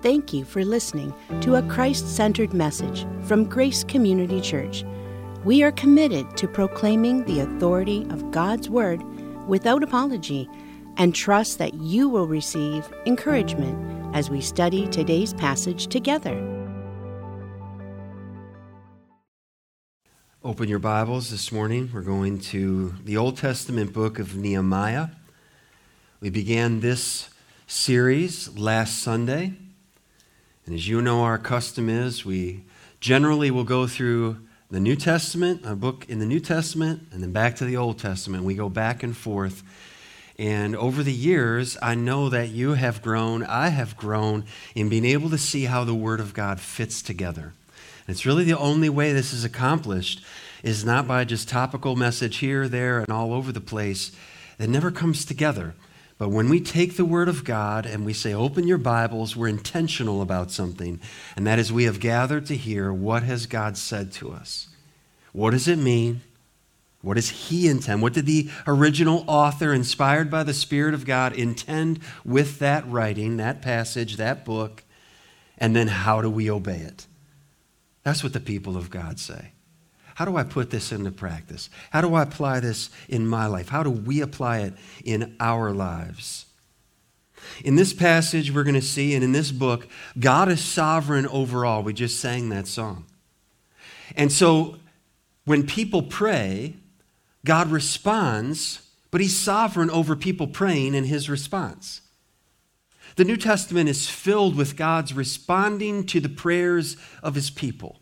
Thank you for listening to a Christ-centered message from Grace Community Church. We are committed to proclaiming the authority of God's Word without apology and trust that you will receive encouragement as we study today's passage together. Open your Bibles this morning. We're going to the Old Testament book of Nehemiah. We began this series last Sunday. And as you know, our custom is we generally will go through the New Testament, a book in the New Testament, and then back to the Old Testament. We go back and forth. And over the years, I know that you have grown, I have grown in being able to see how the Word of God fits together. And it's really the only way this is accomplished is not by just topical message here, there, and all over the place. It never comes together. But when we take the Word of God and we say, open your Bibles, we're intentional about something. And that is we have gathered to hear what has God said to us. What does it mean? What does He intend? What did the original author, inspired by the Spirit of God, intend with that writing, that passage, that book? And then how do we obey it? That's what the people of God say. How do I put this into practice? How do I apply this in my life? How do we apply it in our lives? In this passage, we're going to see, and in this book, God is sovereign over all. We just sang that song. And so when people pray, God responds, but He's sovereign over people praying in His response. The New Testament is filled with God's responding to the prayers of His people.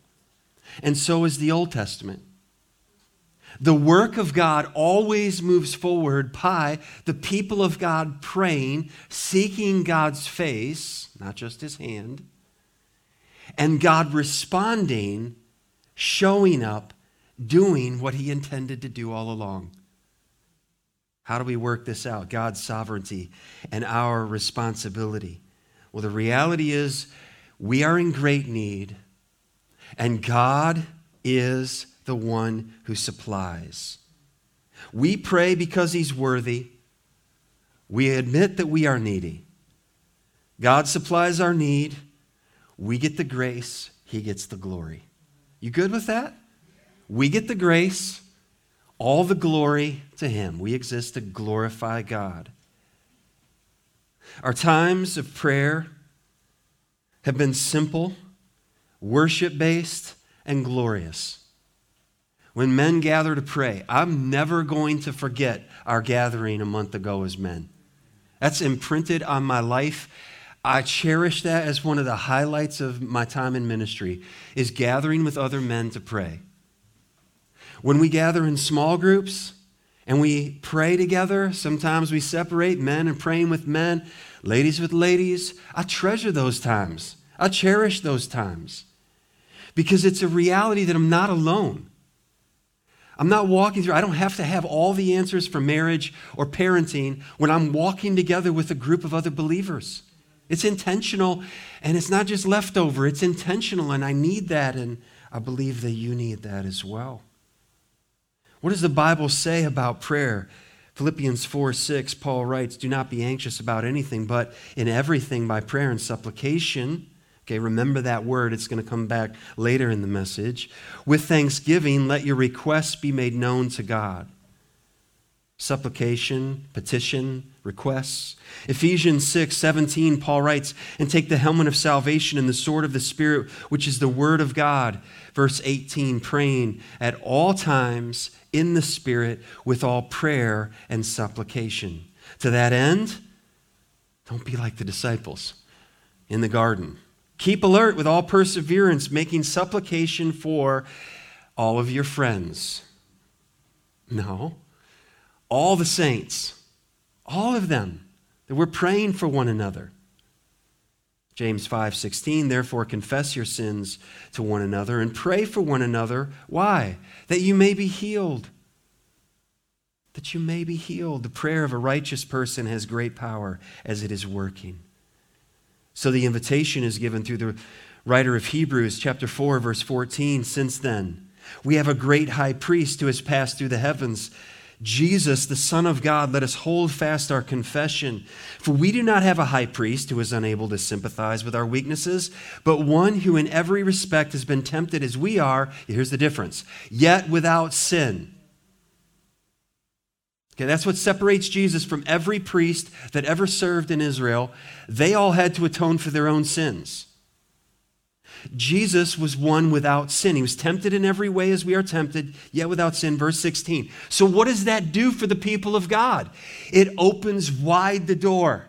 And so is the Old Testament. The work of God always moves forward by the people of God praying, seeking God's face, not just His hand, and God responding, showing up, doing what He intended to do all along. How do we work this out? God's sovereignty and our responsibility. Well, the reality is we are in great need. And God is the one who supplies. We pray because He's worthy. We admit that we are needy. God supplies our need. We get the grace. He gets the glory. You good with that? We get the grace. All the glory to Him. We exist to glorify God. Our times of prayer have been simple, worship-based, and glorious. When men gather to pray, I'm never going to forget our gathering a month ago as men. That's imprinted on my life. I cherish that as one of the highlights of my time in ministry, is gathering with other men to pray. When we gather in small groups and we pray together, sometimes we separate men and praying with men, ladies with ladies. I treasure those times. I cherish those times. Because it's a reality that I'm not alone. I'm not walking through, I don't have to have all the answers for marriage or parenting when I'm walking together with a group of other believers. It's intentional, and it's not just leftover. It's intentional, and I need that, and I believe that you need that as well. What does the Bible say about prayer? Philippians 4:6, Paul writes, do not be anxious about anything, but in everything by prayer and supplication. Okay, remember that word. It's going to come back later in the message. With thanksgiving, let your requests be made known to God. Supplication, petition, requests. Ephesians 6:17, Paul writes, and take the helmet of salvation and the sword of the Spirit, which is the word of God. Verse 18, praying at all times in the Spirit with all prayer and supplication. To that end, don't be like the disciples in the garden. Keep alert with all perseverance, making supplication for all of your friends. No, all the saints, all of them, that we're praying for one another. James 5:16, therefore confess your sins to one another and pray for one another. Why? That you may be healed. That you may be healed. The prayer of a righteous person has great power as it is working. So the invitation is given through the writer of Hebrews chapter 4, verse 14. Since then, we have a great high priest who has passed through the heavens, Jesus, the Son of God, let us hold fast our confession. For we do not have a high priest who is unable to sympathize with our weaknesses, but one who in every respect has been tempted as we are, here's the difference, yet without sin. Okay, that's what separates Jesus from every priest that ever served in Israel. They all had to atone for their own sins. Jesus was one without sin. He was tempted in every way as we are tempted, yet without sin, verse 16. So what does that do for the people of God? It opens wide the door.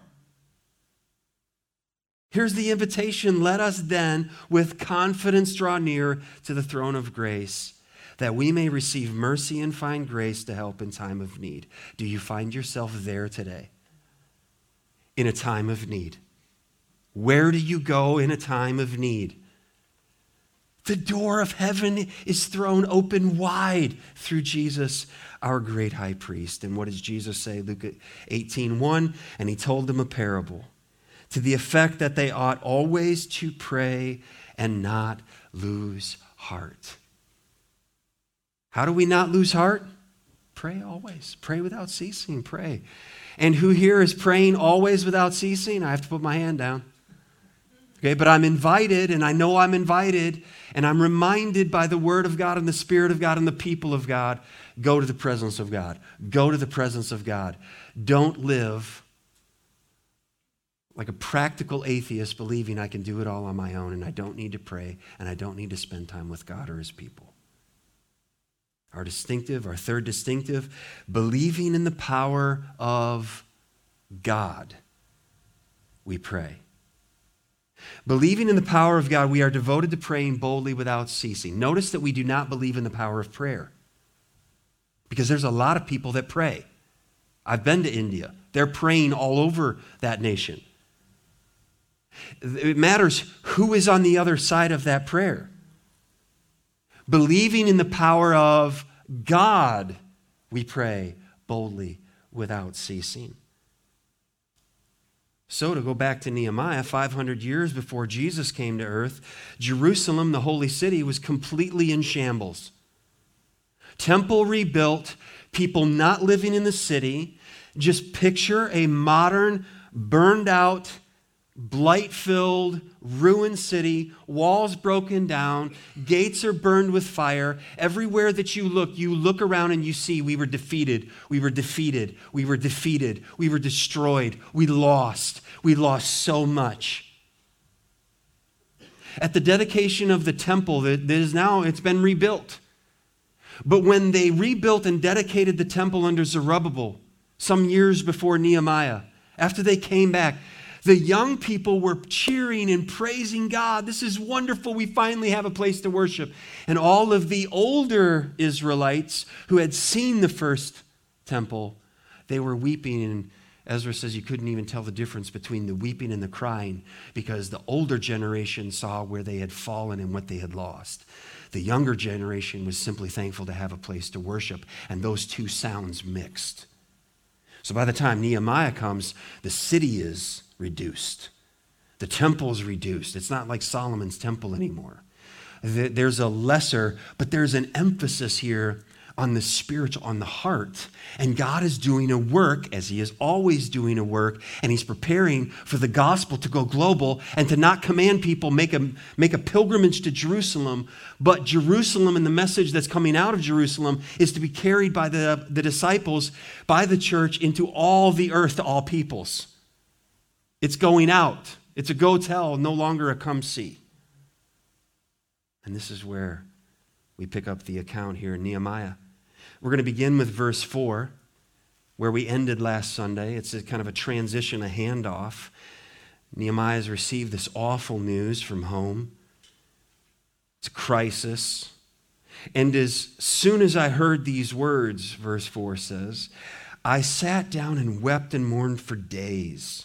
Here's the invitation. Let us then with confidence draw near to the throne of grace, that we may receive mercy and find grace to help in time of need. Do you find yourself there today in a time of need? Where do you go in a time of need? The door of heaven is thrown open wide through Jesus, our great high priest. And what does Jesus say? Luke 18:1, and he told them a parable to the effect that they ought always to pray and not lose heart. How do we not lose heart? Pray always. Pray without ceasing. Pray. And who here is praying always without ceasing? I have to put my hand down. Okay, but I'm invited, and I know I'm invited, and I'm reminded by the Word of God and the Spirit of God and the people of God, go to the presence of God. Go to the presence of God. Don't live like a practical atheist believing I can do it all on my own, and I don't need to pray, and I don't need to spend time with God or His people. Our third distinctive, believing in the power of God, we pray. Believing in the power of God, we are devoted to praying boldly without ceasing. Notice that we do not believe in the power of prayer because there's a lot of people that pray. I've been to India. They're praying all over that nation. It matters who is on the other side of that prayer. Believing in the power of God, we pray boldly without ceasing. So to go back to Nehemiah, 500 years before Jesus came to earth, Jerusalem, the holy city, was completely in shambles. Temple rebuilt, people not living in the city. Just picture a modern, burned out, blight-filled, ruined city, walls broken down, gates are burned with fire. Everywhere that you look around and you see we were defeated, we were defeated, we were defeated, we were destroyed, we lost so much. At the dedication of the temple that is now, it's been rebuilt. But when they rebuilt and dedicated the temple under Zerubbabel, some years before Nehemiah, after they came back, the young people were cheering and praising God. This is wonderful. We finally have a place to worship. And all of the older Israelites who had seen the first temple, they were weeping. And Ezra says you couldn't even tell the difference between the weeping and the crying because the older generation saw where they had fallen and what they had lost. The younger generation was simply thankful to have a place to worship. And those two sounds mixed. So by the time Nehemiah comes, the city is reduced. The temple's reduced. It's not like Solomon's temple anymore. There's a lesser, but there's an emphasis here on the spiritual, on the heart. And God is doing a work, as he is always doing a work, and he's preparing for the gospel to go global and to not command people make a pilgrimage to Jerusalem, but Jerusalem and the message that's coming out of Jerusalem is to be carried by the disciples, by the church, into all the earth, to all peoples. It's going out. It's a go tell, no longer a come see. And this is where we pick up the account here in Nehemiah. We're going to begin with verse 4, where we ended last Sunday. It's a kind of a transition, a handoff. Nehemiah has received this awful news from home. It's a crisis. And as soon as I heard these words, verse 4 says, I sat down and wept and mourned for days.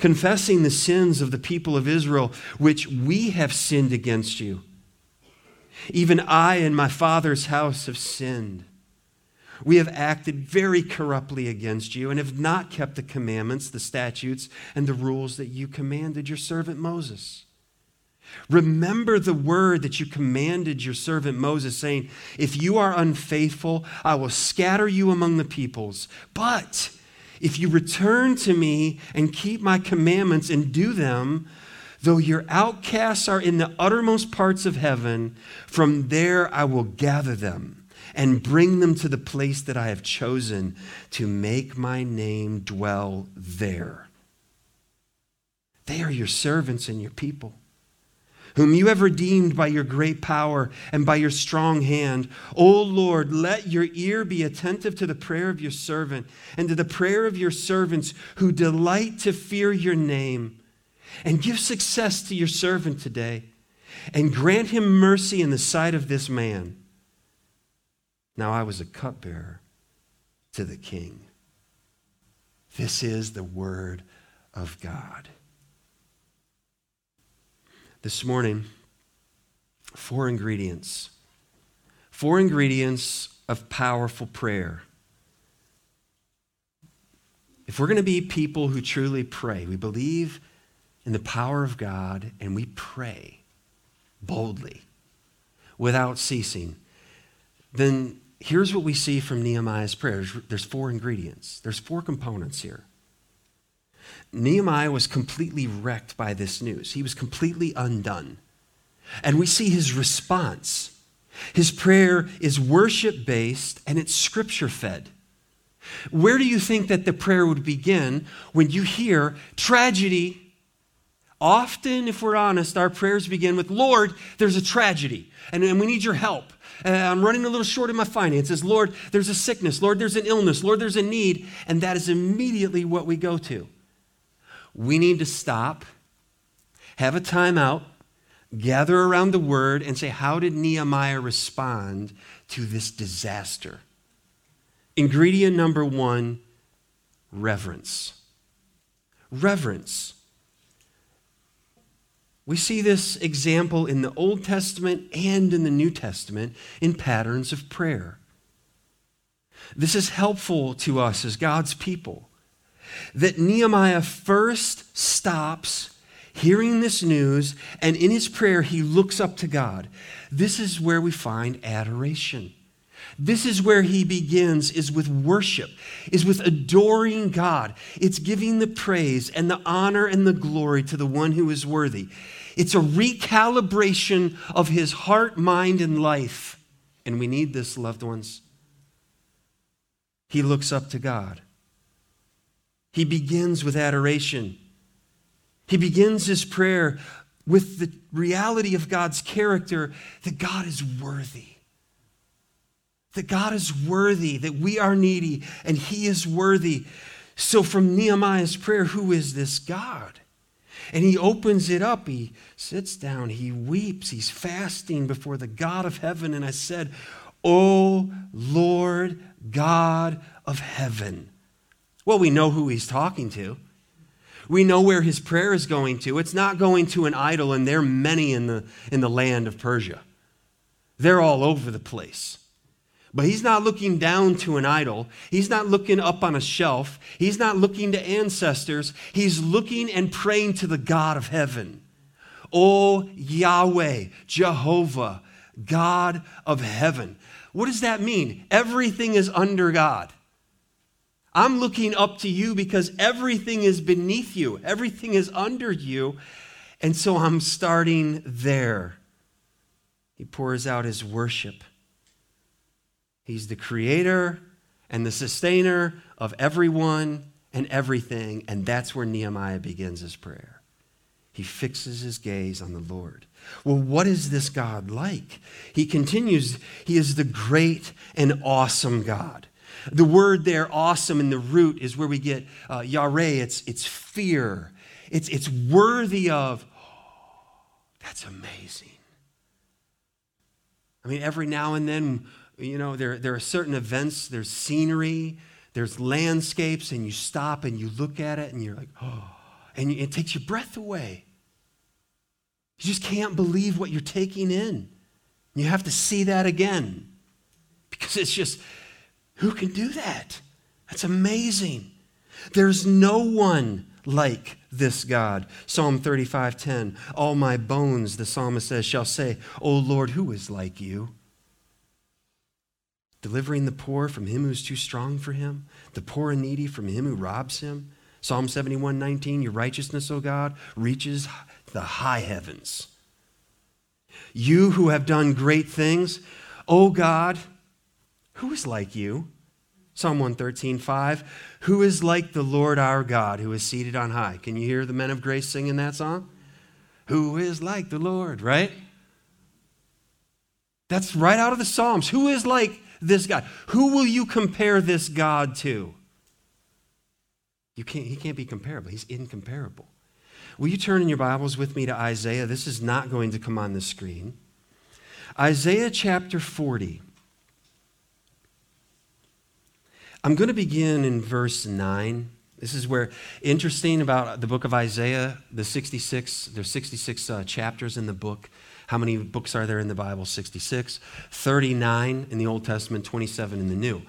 confessing the sins of the people of Israel, which we have sinned against you. Even I and my father's house have sinned. We have acted very corruptly against you and have not kept the commandments, the statutes, and the rules that you commanded your servant Moses. Remember the word that you commanded your servant Moses, saying, if you are unfaithful, I will scatter you among the peoples. But if you return to me and keep my commandments and do them, though your outcasts are in the uttermost parts of heaven, from there I will gather them and bring them to the place that I have chosen to make my name dwell there. They are your servants and your people, whom you have redeemed by your great power and by your strong hand. O Lord, let your ear be attentive to the prayer of your servant and to the prayer of your servants who delight to fear your name. And give success to your servant today, and grant him mercy in the sight of this man. Now I was a cupbearer to the king. This is the word of God. This morning, four ingredients of powerful prayer. If we're going to be people who truly pray, we believe in the power of God, and we pray boldly, without ceasing, then here's what we see from Nehemiah's prayers. There's four ingredients. There's four components here. Nehemiah was completely wrecked by this news. He was completely undone. And we see his response. His prayer is worship-based, and it's scripture-fed. Where do you think that the prayer would begin when you hear tragedy? Often, if we're honest, our prayers begin with, Lord, there's a tragedy, and we need your help. I'm running a little short in my finances. Lord, there's a sickness. Lord, there's an illness. Lord, there's a need. And that is immediately what we go to. We need to stop, have a time out, gather around the word, and say, how did Nehemiah respond to this disaster? Ingredient number one, reverence. Reverence. We see this example in the Old Testament and in the New Testament in patterns of prayer. This is helpful to us as God's people, that Nehemiah first stops hearing this news, and in his prayer, he looks up to God. This is where we find adoration. This is where he begins, is with worship, is with adoring God. It's giving the praise and the honor and the glory to the one who is worthy. It's a recalibration of his heart, mind, and life. And we need this, loved ones. He looks up to God. He begins with adoration. He begins his prayer with the reality of God's character, that God is worthy. That God is worthy, that we are needy, and he is worthy. So from Nehemiah's prayer, who is this God? And he opens it up. He sits down. He weeps. He's fasting before the God of heaven. And I said, O Lord God of heaven. Well, we know who he's talking to. We know where his prayer is going to. It's not going to an idol, and there are many in the land of Persia. They're all over the place. But he's not looking down to an idol. He's not looking up on a shelf. He's not looking to ancestors. He's looking and praying to the God of heaven. O Yahweh, Jehovah, God of heaven. What does that mean? Everything is under God. I'm looking up to you because everything is beneath you. Everything is under you. And so I'm starting there. He pours out his worship. He's the creator and the sustainer of everyone and everything. And that's where Nehemiah begins his prayer. He fixes his gaze on the Lord. Well, what is this God like? He continues, he is the great and awesome God. The word there, awesome, in the root is where we get yareh. It's fear. It's worthy of, oh, that's amazing. I mean, every now and then, you know, there are certain events, there's scenery, there's landscapes, and you stop and you look at it and you're like, oh, and it takes your breath away. You just can't believe what you're taking in. You have to see that again because it's just, who can do that? That's amazing. There's no one like this God. Psalm 35:10. All my bones, the psalmist says, shall say, O Lord, who is like you? Delivering the poor from him who is too strong for him, the poor and needy from him who robs him. Psalm 71:19, your righteousness, O God, reaches the high heavens. You who have done great things, O God, who is like you? Psalm 113:5, who is like the Lord our God who is seated on high? Can you hear the men of grace singing that song? Who is like the Lord, right? That's right out of the Psalms. Who is like this God? Who will you compare this God to? He can't be comparable. He's incomparable. Will you turn in your Bibles with me to Isaiah? This is not going to come on the screen. Isaiah chapter 40. I'm going to begin in verse 9. This is where, interesting about the book of Isaiah, there's 66 chapters in the book. How many books are there in the Bible? 66. 39 in the Old Testament, 27 in the New.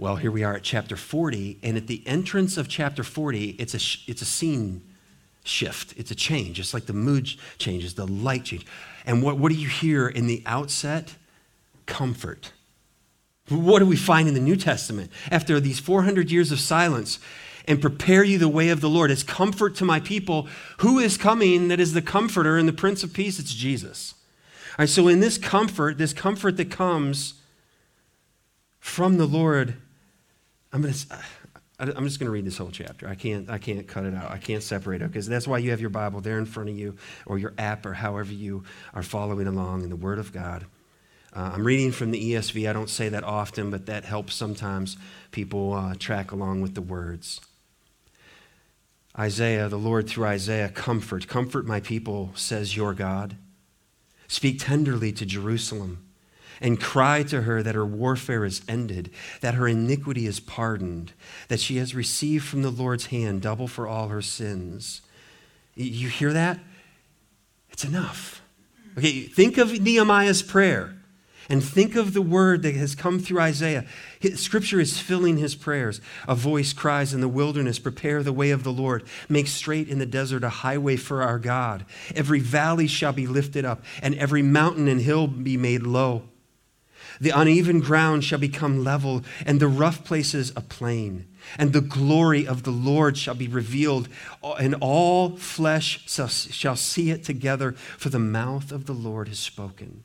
Well, here we are at chapter 40, and at the entrance of chapter 40, it's a scene shift. It's a change. It's like the mood changes, the light change. And what do you hear in the outset? Comfort. What do we find in the New Testament? After these 400 years of silence, and prepare you the way of the Lord as comfort to my people, who is coming that is the comforter and the Prince of Peace? It's Jesus. All right, so in this comfort that comes from the Lord, I'm just going to read this whole chapter. I can't cut it out. I can't separate it because that's why you have your Bible there in front of you or your app or however you are following along in the Word of God. I'm reading from the ESV. I don't say that often, but that helps sometimes people track along with the words. Isaiah, the Lord through Isaiah, comfort my people, says your God. Speak tenderly to Jerusalem and cry to her that her warfare is ended, that her iniquity is pardoned, that she has received from the Lord's hand double for all her sins. You hear that? It's enough. Okay, think of Nehemiah's prayer and think of the word that has come through Isaiah. Scripture is filling his prayers. A voice cries in the wilderness, prepare the way of the Lord. Make straight in the desert a highway for our God. Every valley shall be lifted up and every mountain and hill be made low. The uneven ground shall become level, and the rough places a plain. And the glory of the Lord shall be revealed, and all flesh shall see it together, for the mouth of the Lord has spoken.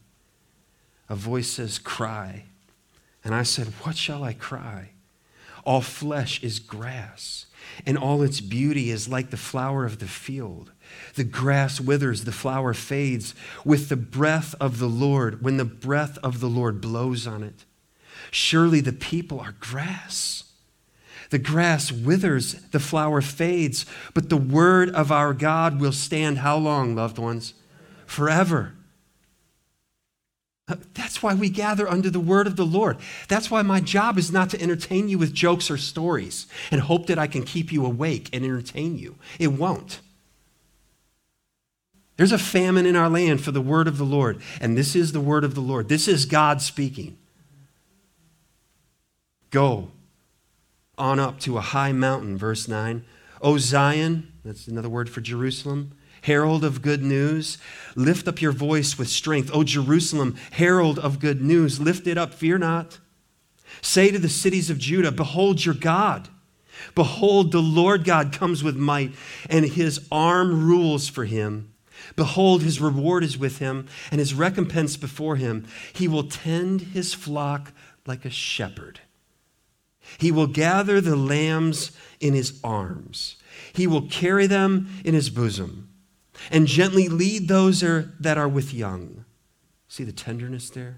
A voice says, cry. And I said, what shall I cry? All flesh is grass, and all its beauty is like the flower of the field. The grass withers, the flower fades with the breath of the Lord, when the breath of the Lord blows on it. Surely the people are grass. The grass withers, the flower fades, but the word of our God will stand how long, loved ones? Forever. That's why we gather under the word of the Lord. That's why my job is not to entertain you with jokes or stories and hope that I can keep you awake and entertain you. It won't. There's a famine in our land for the word of the Lord, and this is the word of the Lord. This is God speaking. Go on up to a high mountain, verse 9. O Zion, that's another word for Jerusalem, herald of good news, lift up your voice with strength. O Jerusalem, herald of good news, lift it up, fear not. Say to the cities of Judah, behold your God. Behold, the Lord God comes with might, and his arm rules for him. Behold, his reward is with him, and his recompense before him. He will tend his flock like a shepherd. He will gather the lambs in his arms. He will carry them in his bosom, and gently lead those that are with young. See the tenderness there?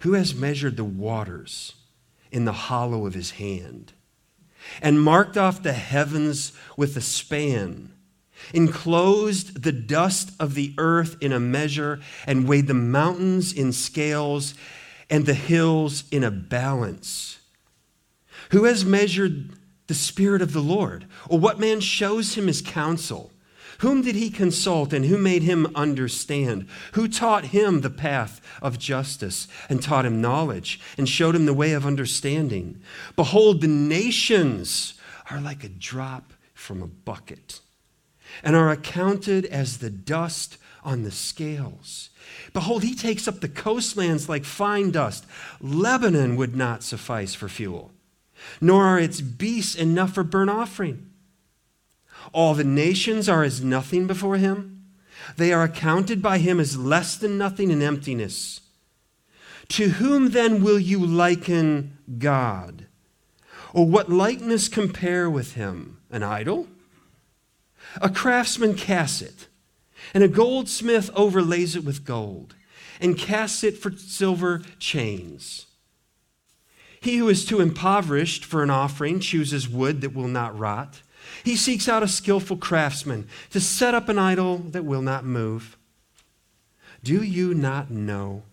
Who has measured the waters in the hollow of his hand, and marked off the heavens with a span, enclosed the dust of the earth in a measure, and weighed the mountains in scales and the hills in a balance? Who has measured The Spirit of the Lord. Or what man shows him his counsel? Whom did he consult, and who made him understand? Who taught him the path of justice, and taught him knowledge, and showed him the way of understanding? Behold, the nations are like a drop from a bucket, and are accounted as the dust on the scales. Behold, he takes up the coastlands like fine dust. Lebanon would not suffice for fuel, nor are its beasts enough for burnt offering. All the nations are as nothing before him. They are accounted by him as less than nothing in emptiness. To whom then will you liken God? Or what likeness compare with him? An idol? A craftsman casts it, and a goldsmith overlays it with gold, and casts it for silver chains. He who is too impoverished for an offering chooses wood that will not rot. He seeks out a skillful craftsman to set up an idol that will not move. Do you not know?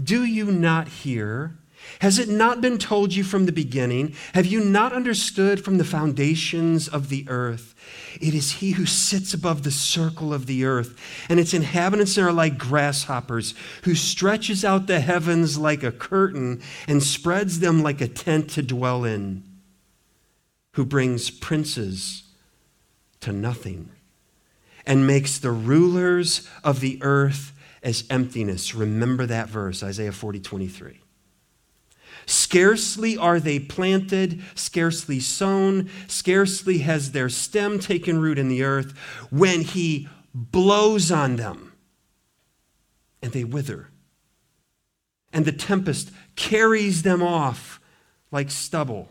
Do you not hear? Has it not been told you from the beginning? Have you not understood from the foundations of the earth? It is he who sits above the circle of the earth, and its inhabitants are like grasshoppers, who stretches out the heavens like a curtain and spreads them like a tent to dwell in. Who brings princes to nothing and makes the rulers of the earth as emptiness. Remember that verse, Isaiah 40:23. Scarcely are they planted, scarcely sown, scarcely has their stem taken root in the earth, when he blows on them and they wither, and the tempest carries them off like stubble.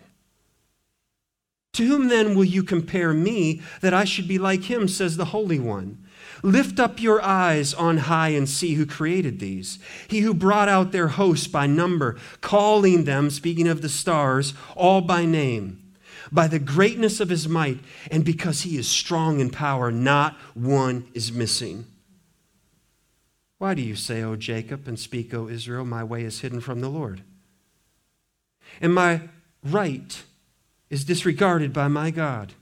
To whom then will you compare me, that I should be like him, says the Holy One? Lift up your eyes on high and see who created these. He who brought out their hosts by number, calling them, speaking of the stars, all by name. By the greatness of his might, and because he is strong in power, not one is missing. Why do you say, O Jacob, and speak, O Israel, my way is hidden from the Lord, and my right is disregarded by my God?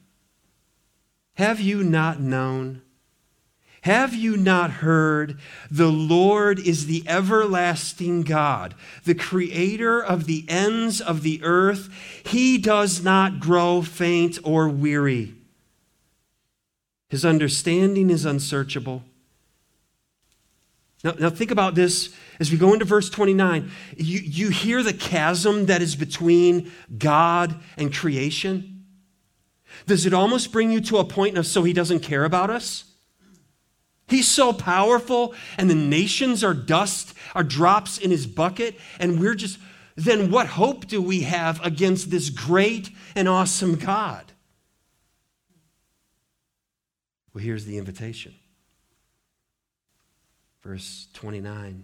Have you not known? Have you not heard? The Lord is the everlasting God, the creator of the ends of the earth. He does not grow faint or weary. His understanding is unsearchable. Now think about this as we go into verse 29. You hear the chasm that is between God and creation. Does it almost bring you to a point of, so he doesn't care about us? He's so powerful, and the nations are dust, are drops in his bucket, and we're just, then what hope do we have against this great and awesome God? Well, here's the invitation. Verse 29,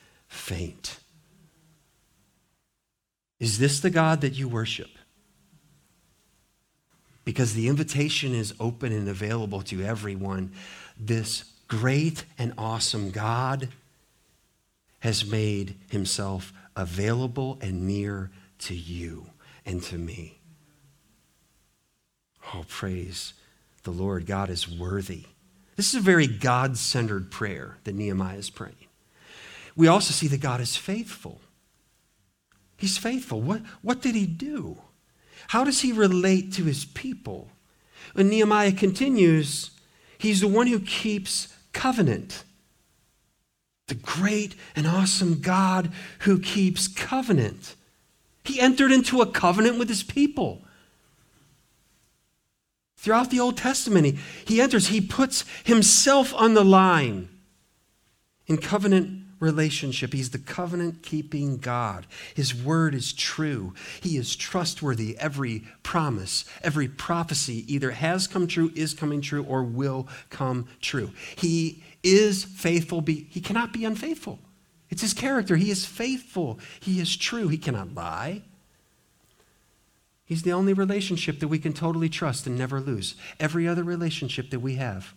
faint. Is this the God that you worship? Because the invitation is open and available to everyone. This great and awesome God has made himself available and near to you and to me. Oh, praise the Lord. God is worthy. This is a very God-centered prayer that Nehemiah is praying. We also see that God is faithful. He's faithful. What did he do? How does he relate to his people? When Nehemiah continues, he's the one who keeps covenant. The great and awesome God who keeps covenant. He entered into a covenant with his people. Throughout the Old Testament, he enters, he puts himself on the line in covenant relationship. He's the covenant-keeping God. His word is true. He is trustworthy. Every promise, every prophecy either has come true, is coming true, or will come true. He is faithful. He cannot be unfaithful. It's his character. He is faithful. He is true. He cannot lie. He's the only relationship that we can totally trust and never lose. Every other relationship that we have,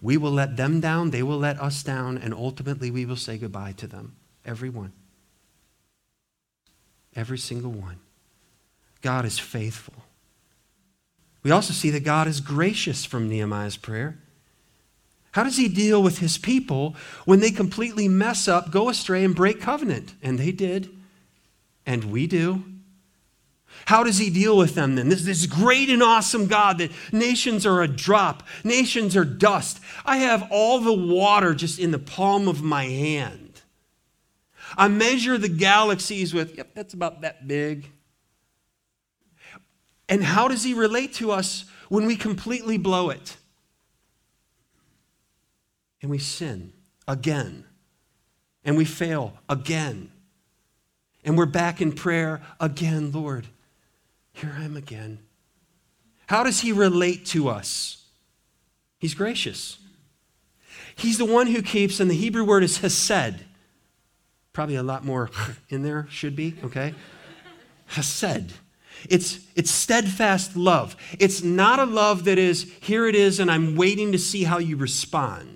we will let them down, they will let us down, and ultimately we will say goodbye to them. Every one. Every single one. God is faithful. We also see that God is gracious from Nehemiah's prayer. How does he deal with his people when they completely mess up, go astray, and break covenant? And they did. And we do. How does he deal with them then? This great and awesome God that nations are a drop, nations are dust. I have all the water just in the palm of my hand. I measure the galaxies with, yep, that's about that big. And how does he relate to us when we completely blow it? And we sin again, and we fail again, and we're back in prayer again, Lord, here I am again. How does he relate to us? He's gracious. He's the one who keeps, and the Hebrew word is hesed. Probably a lot more in there, should be, okay? Hesed. It's steadfast love. It's not a love that is, here it is, and I'm waiting to see how you respond.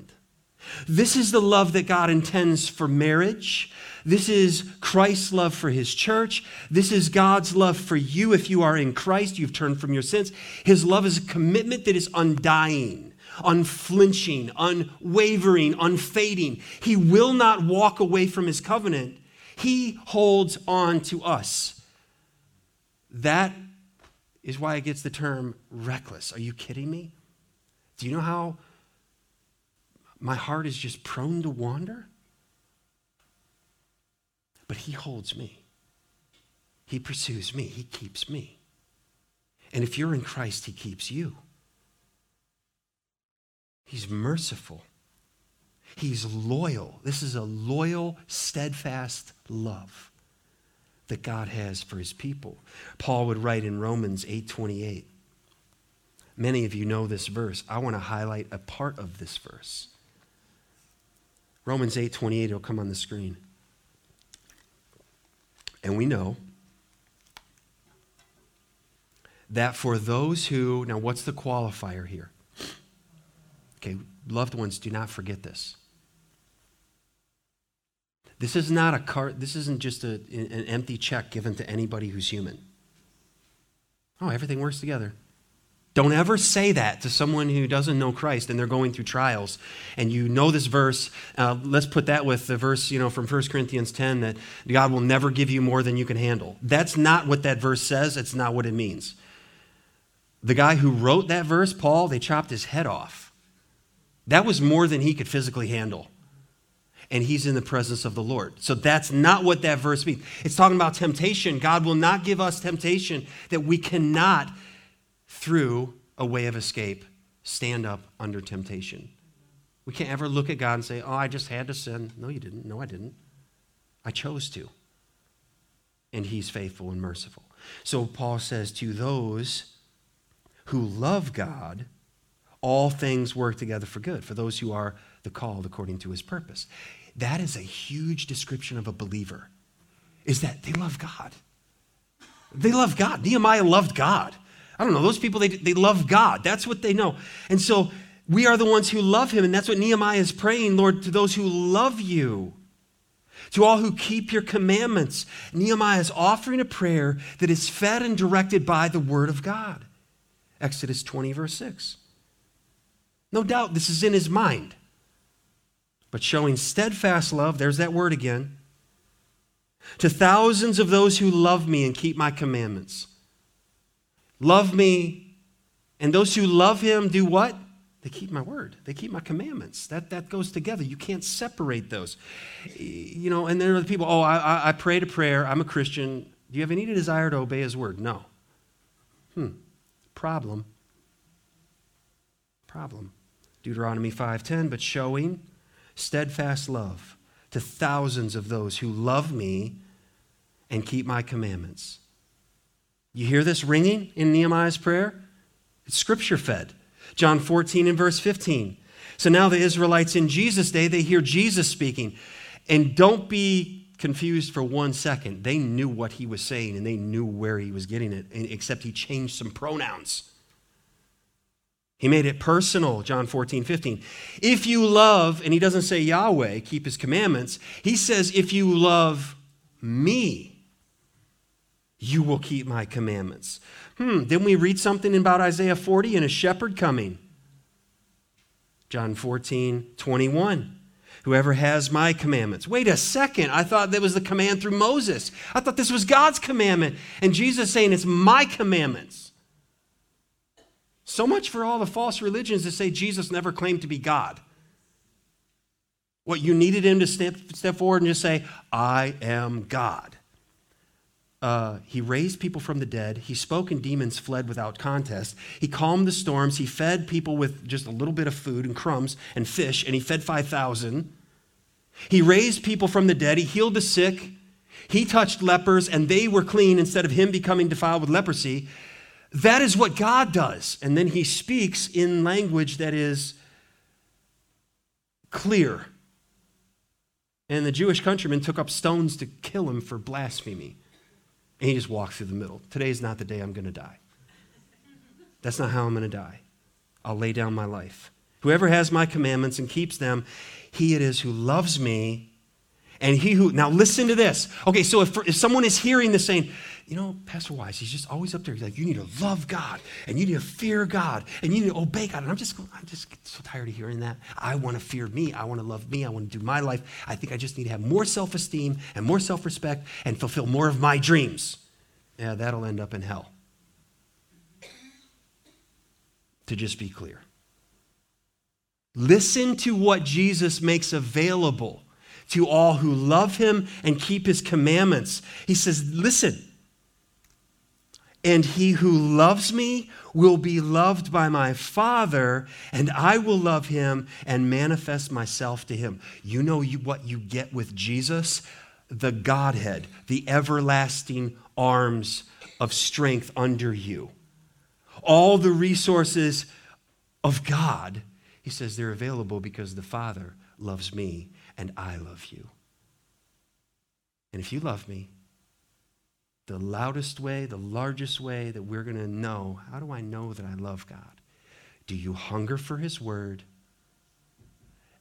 This is the love that God intends for marriage. This is Christ's love for his church. This is God's love for you. If you are in Christ, you've turned from your sins. His love is a commitment that is undying, unflinching, unwavering, unfading. He will not walk away from his covenant. He holds on to us. That is why it gets the term reckless. Are you kidding me? Do you know how my heart is just prone to wander? But he holds me. He pursues me. He keeps me. And if you're in Christ, he keeps you. He's merciful. He's loyal. This is a loyal, steadfast love that God has for his people. Paul would write in Romans 8:28. Many of you know this verse. I want to highlight a part of this verse. Romans 8:28, it'll come on the screen. And we know that for those who, now what's the qualifier here? Okay, loved ones, do not forget this. This is not a card, this isn't just an empty check given to anybody who's human. Oh, everything works together. Don't ever say that to someone who doesn't know Christ and they're going through trials. And you know this verse. Let's put that with the verse, from 1 Corinthians 10 that God will never give you more than you can handle. That's not what that verse says. It's not what it means. The guy who wrote that verse, Paul, they chopped his head off. That was more than he could physically handle. And he's in the presence of the Lord. So that's not what that verse means. It's talking about temptation. God will not give us temptation that we cannot, through a way of escape, stand up under temptation. We can't ever look at God and say, oh, I just had to sin. No, you didn't. No, I didn't. I chose to. And he's faithful and merciful. So Paul says, to those who love God, all things work together for good, for those who are the called according to his purpose. That is a huge description of a believer, is that they love God. They love God. Nehemiah loved God. I don't know, those people, they love God. That's what they know. And so we are the ones who love him, and that's what Nehemiah is praying, Lord, to those who love you, to all who keep your commandments. Nehemiah is offering a prayer that is fed and directed by the word of God. Exodus 20, verse 6. No doubt this is in his mind, but showing steadfast love, there's that word again, to thousands of those who love me and keep my commandments. Love me, and those who love him do what? They keep my word. They keep my commandments. That goes together. You can't separate those. And there are the people, I prayed a prayer. I'm a Christian. Do you have any desire to obey his word? No. Problem. Deuteronomy 5:10, but showing steadfast love to thousands of those who love me and keep my commandments." You hear this ringing in Nehemiah's prayer? It's scripture-fed. John 14 and verse 15. So now the Israelites in Jesus' day, they hear Jesus speaking. And don't be confused for 1 second. They knew what he was saying, and they knew where he was getting it, except he changed some pronouns. He made it personal, John 14, 15. If you love, and he doesn't say Yahweh, keep his commandments. He says, if you love me, you will keep my commandments. Didn't we read something about Isaiah 40 and a shepherd coming? John 14, 21. Whoever has my commandments. Wait a second. I thought that was the command through Moses. I thought this was God's commandment. And Jesus saying it's my commandments. So much for all the false religions that say Jesus never claimed to be God. What you needed him to step forward and just say, I am God. He raised people from the dead. He spoke and demons fled without contest. He calmed the storms. He fed people with just a little bit of food and crumbs and fish, and he fed 5,000. He raised people from the dead. He healed the sick. He touched lepers, and they were clean instead of him becoming defiled with leprosy. That is what God does. And then he speaks in language that is clear. And the Jewish countrymen took up stones to kill him for blasphemy. And he just walked through the middle. Today's not the day I'm going to die. That's not how I'm going to die. I'll lay down my life. Whoever has my commandments and keeps them, he it is who loves me. And he who, now listen to this. Okay, so if someone is hearing this saying, you know, Pastor Wise, he's just always up there. He's like, you need to love God, and you need to fear God, and you need to obey God. And I'm just so tired of hearing that. I want to fear me. I want to love me. I want to do my life. I think I just need to have more self-esteem and more self-respect and fulfill more of my dreams. Yeah, that'll end up in hell. To just be clear. Listen to what Jesus makes available to all who love him and keep his commandments. He says, listen, and he who loves me will be loved by my Father, and I will love him and manifest myself to him. You know what you get with Jesus? The Godhead, the everlasting arms of strength under you. All the resources of God, he says, they're available because the Father loves me. And I love you. And if you love me, the loudest way, the largest way that we're going to know, how do I know that I love God? Do you hunger for his word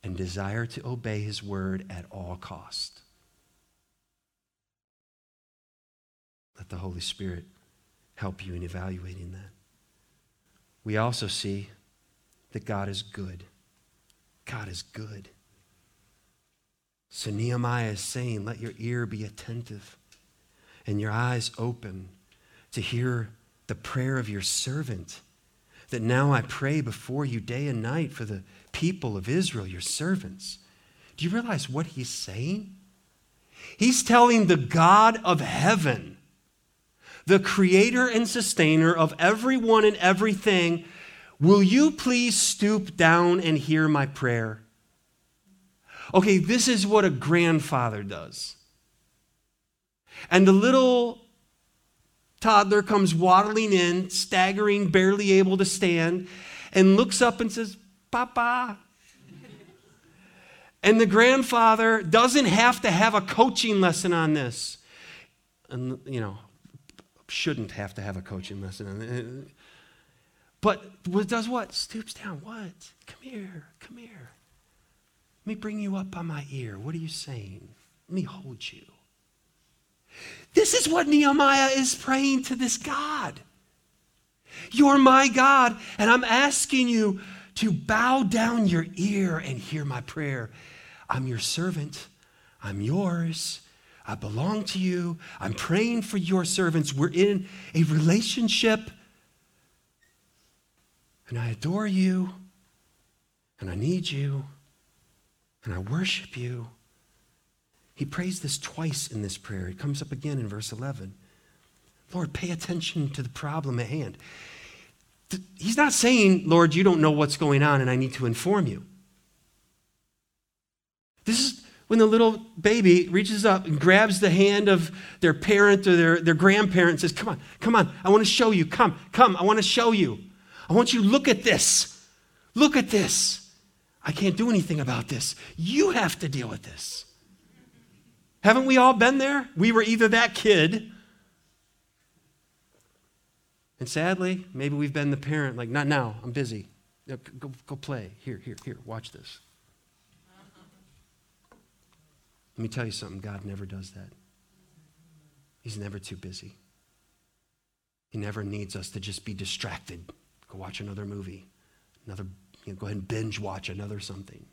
and desire to obey his word at all cost? Let the Holy Spirit help you in evaluating that. We also see that God is good. God is good. So Nehemiah is saying, let your ear be attentive and your eyes open to hear the prayer of your servant, that now I pray before you day and night for the people of Israel, your servants. Do you realize what he's saying? He's telling the God of heaven, the creator and sustainer of everyone and everything, will you please stoop down and hear my prayer? Okay, this is what a grandfather does. And the little toddler comes waddling in, staggering, barely able to stand, and looks up and says, Papa. And the grandfather doesn't have to have a coaching lesson on this. And, you know, shouldn't have to have a coaching lesson on this. But does what? Stoops down. What? Come here. Come here. Let me bring you up by my ear. What are you saying? Let me hold you. This is what Nehemiah is praying to this God. You're my God, and I'm asking you to bow down your ear and hear my prayer. I'm your servant. I'm yours. I belong to you. I'm praying for your servants. We're in a relationship, and I adore you, and I need you. And I worship you. He prays this twice in this prayer. It comes up again in verse 11. Lord, pay attention to the problem at hand. He's not saying, Lord, you don't know what's going on and I need to inform you. This is when the little baby reaches up and grabs the hand of their parent or their grandparent and says, come on, come on, I want to show you. Come, I want to show you. I want you to look at this. Look at this. I can't do anything about this. You have to deal with this. Haven't we all been there? We were either that kid. And sadly, maybe we've been the parent, like, not now, I'm busy. Go play. Here, watch this. Let me tell you something. God never does that. He's never too busy. He never needs us to just be distracted. Go watch another movie. Go ahead and binge watch another something.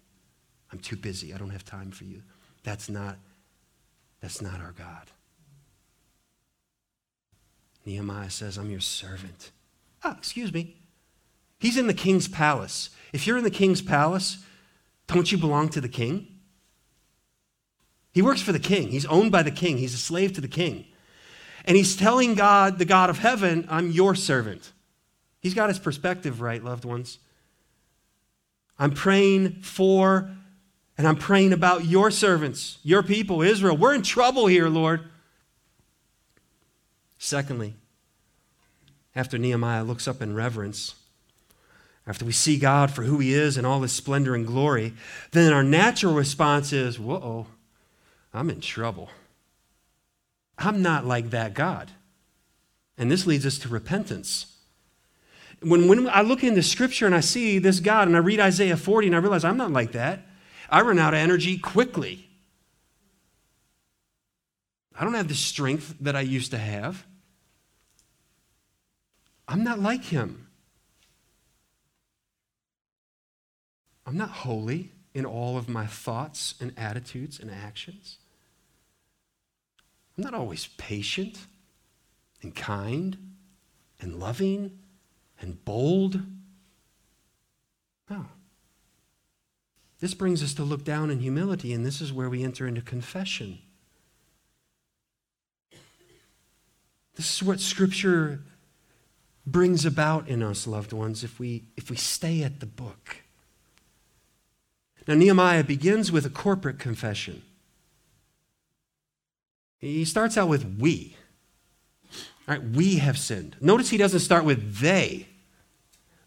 I'm too busy. I don't have time for you. That's not our God. Nehemiah says, I'm your servant. Ah, excuse me. He's in the king's palace. If you're in the king's palace, don't you belong to the king? He works for the king. He's owned by the king. He's a slave to the king. And he's telling God, the God of heaven, I'm your servant. He's got his perspective right, loved ones. I'm praying for and I'm praying about your servants, your people, Israel. We're in trouble here, Lord. Secondly, after Nehemiah looks up in reverence, after we see God for who he is and all his splendor and glory, then our natural response is, whoa. I'm in trouble. I'm not like that God. And this leads us to repentance. When I look into Scripture and I see this God and I read Isaiah 40 and I realize I'm not like that, I run out of energy quickly. I don't have the strength that I used to have. I'm not like him. I'm not holy in all of my thoughts and attitudes and actions. I'm not always patient and kind and loving and bold. No. This brings us to look down in humility, and this is where we enter into confession. This is what Scripture brings about in us, loved ones, if we stay at the book. Now, Nehemiah begins with a corporate confession. He starts out with we. All right, we have sinned. Notice he doesn't start with they.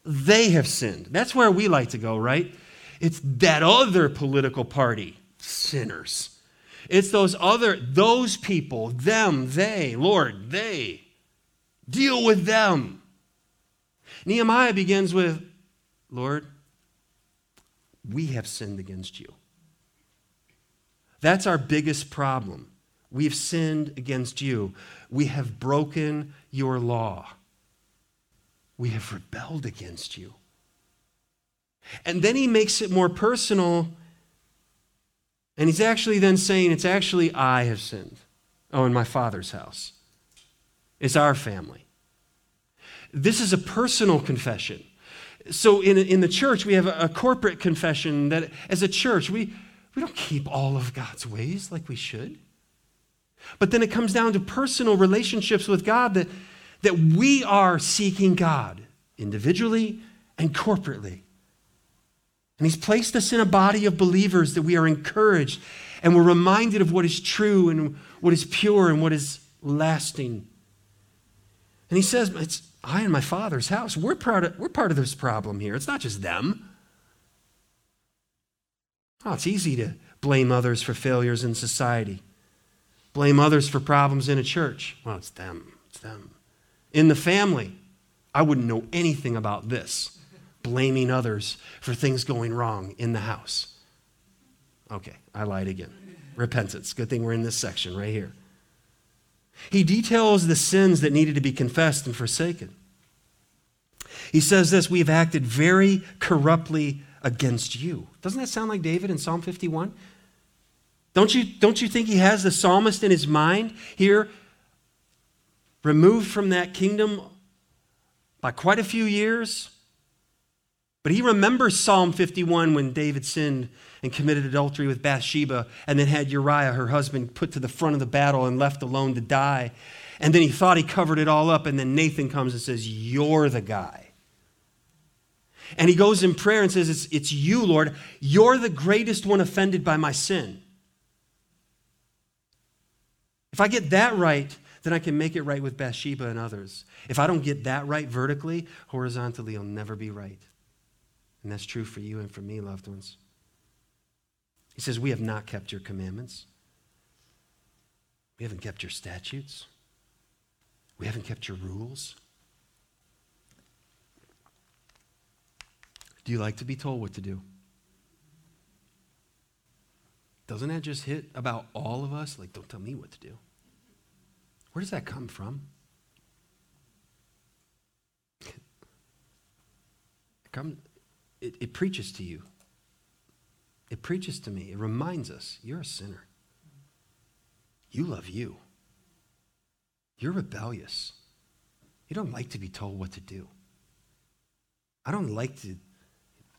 They have sinned. That's where we like to go, right? It's that other political party, sinners. It's those people, them, they, Lord, they. Deal with them. Nehemiah begins with, Lord, we have sinned against you. That's our biggest problem. We have sinned against you. We have broken your law. We have rebelled against you. And then he makes it more personal, and he's actually then saying, it's actually I have sinned. Oh, in my father's house. It's our family. This is a personal confession. So in the church, we have a corporate confession that as a church, we don't keep all of God's ways like we should. But then it comes down to personal relationships with God that we are seeking God individually and corporately. And he's placed us in a body of believers that we are encouraged and we're reminded of what is true and what is pure and what is lasting. And he says, it's I and my father's house, we're part of this problem here. It's not just them. Oh, it's easy to blame others for failures in society. Blame others for problems in a church. Well, it's them. In the family, I wouldn't know anything about this. Blaming others for things going wrong in the house. Okay, I lied again. Repentance. Good thing we're in this section right here. He details the sins that needed to be confessed and forsaken. He says this, we've acted very corruptly against you. Doesn't that sound like David in Psalm 51? Don't you think he has the psalmist in his mind here, removed from that kingdom by quite a few years? But he remembers Psalm 51 when David sinned and committed adultery with Bathsheba and then had Uriah, her husband, put to the front of the battle and left alone to die. And then he thought he covered it all up, and then Nathan comes and says, you're the guy. And he goes in prayer and says, it's you, Lord. You're the greatest one offended by my sin. If I get that right, then I can make it right with Bathsheba and others. If I don't get that right vertically, horizontally, I'll never be right. And that's true for you and for me, loved ones. He says, we have not kept your commandments. We haven't kept your statutes. We haven't kept your rules. Do you like to be told what to do? Doesn't that just hit about all of us? Like, don't tell me what to do. Where does that come from? It preaches to you. It preaches to me. It reminds us, you're a sinner. You love you. You're rebellious. You don't like to be told what to do. I don't like to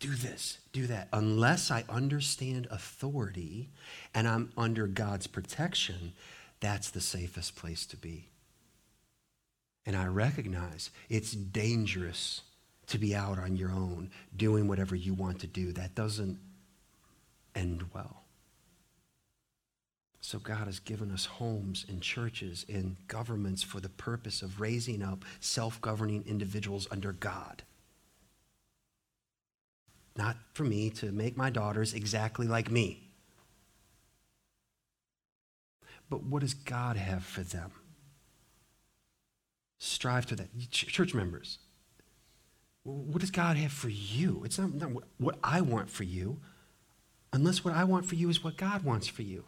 do this, do that, unless I understand authority and I'm under God's protection. That's the safest place to be. And I recognize it's dangerous to be out on your own, doing whatever you want to do. That doesn't end well. So God has given us homes and churches and governments for the purpose of raising up self-governing individuals under God. Not for me to make my daughters exactly like me. But what does God have for them? Strive to that. Church members, what does God have for you? It's not what I want for you, unless what I want for you is what God wants for you.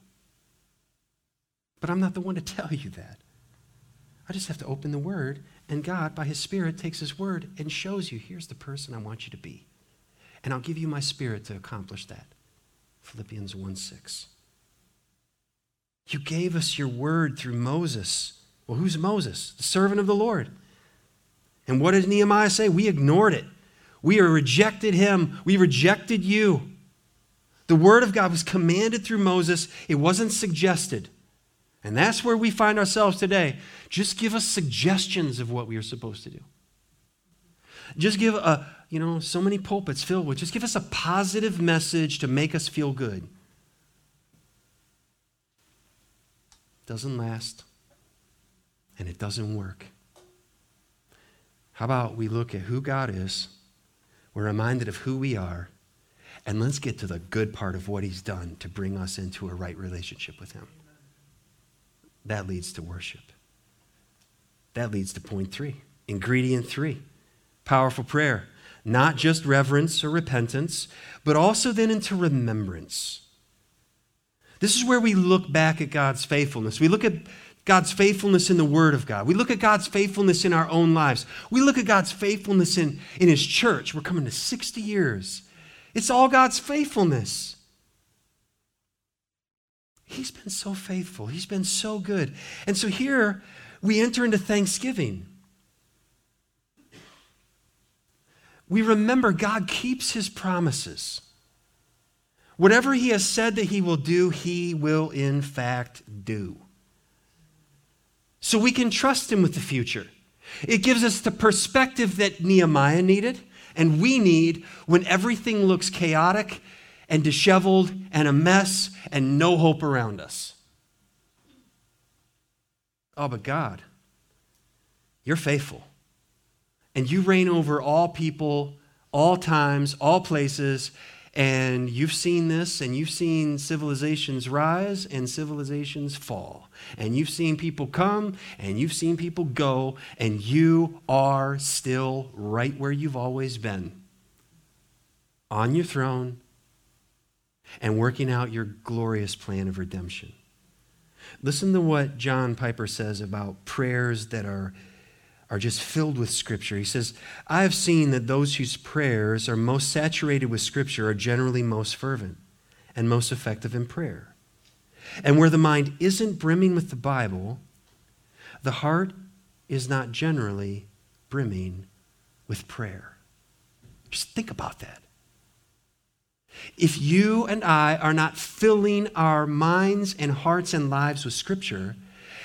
But I'm not the one to tell you that. I just have to open the Word, and God, by His Spirit, takes His Word and shows you, here's the person I want you to be. And I'll give you my Spirit to accomplish that. Philippians 1:6. You gave us your word through Moses. Well, who's Moses? The servant of the Lord. And what did Nehemiah say? We ignored it. We rejected him. We rejected you. The word of God was commanded through Moses. It wasn't suggested. And that's where we find ourselves today. Just give us suggestions of what we are supposed to do. Just give so many pulpits filled with, just give us a positive message to make us feel good. Doesn't last, and it doesn't work. How about we look at who God is, we're reminded of who we are, and let's get to the good part of what He's done to bring us into a right relationship with Him. That leads to worship. That leads to point 3, ingredient 3, powerful prayer. Not just reverence or repentance, but also then into remembrance. This is where we look back at God's faithfulness. We look at God's faithfulness in the Word of God. We look at God's faithfulness in our own lives. We look at God's faithfulness in His church. We're coming to 60 years. It's all God's faithfulness. He's been so faithful. He's been so good. And so here we enter into thanksgiving. We remember God keeps His promises. Whatever He has said that He will do, He will in fact do. So we can trust Him with the future. It gives us the perspective that Nehemiah needed and we need when everything looks chaotic and disheveled and a mess and no hope around us. Oh, but God, you're faithful. And you reign over all people, all times, all places. And you've seen this, and you've seen civilizations rise and civilizations fall. And you've seen people come, and you've seen people go, and you are still right where you've always been, on your throne and working out your glorious plan of redemption. Listen to what John Piper says about prayers that are just filled with Scripture. He says, I have seen that those whose prayers are most saturated with Scripture are generally most fervent and most effective in prayer. And where the mind isn't brimming with the Bible, the heart is not generally brimming with prayer. Just think about that. If you and I are not filling our minds and hearts and lives with Scripture,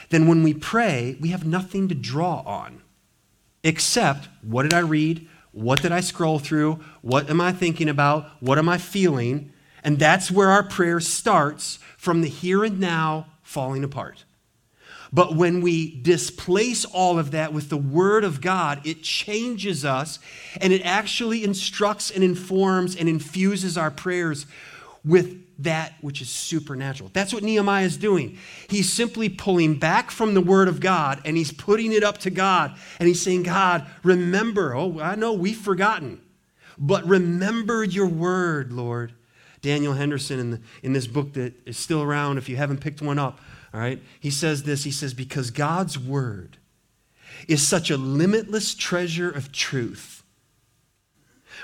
then when we pray, we have nothing to draw on. Except, what did I read? What did I scroll through? What am I thinking about? What am I feeling? And that's where our prayer starts, from the here and now falling apart. But when we displace all of that with the Word of God, it changes us, and it actually instructs and informs and infuses our prayers with that which is supernatural. That's what Nehemiah is doing. He's simply pulling back from the Word of God, and he's putting it up to God, and he's saying, God, remember, oh, I know we've forgotten, but remember your Word, Lord. Daniel Henderson, in this book that is still around, if you haven't picked one up, all right, he says this, he says, because God's Word is such a limitless treasure of truth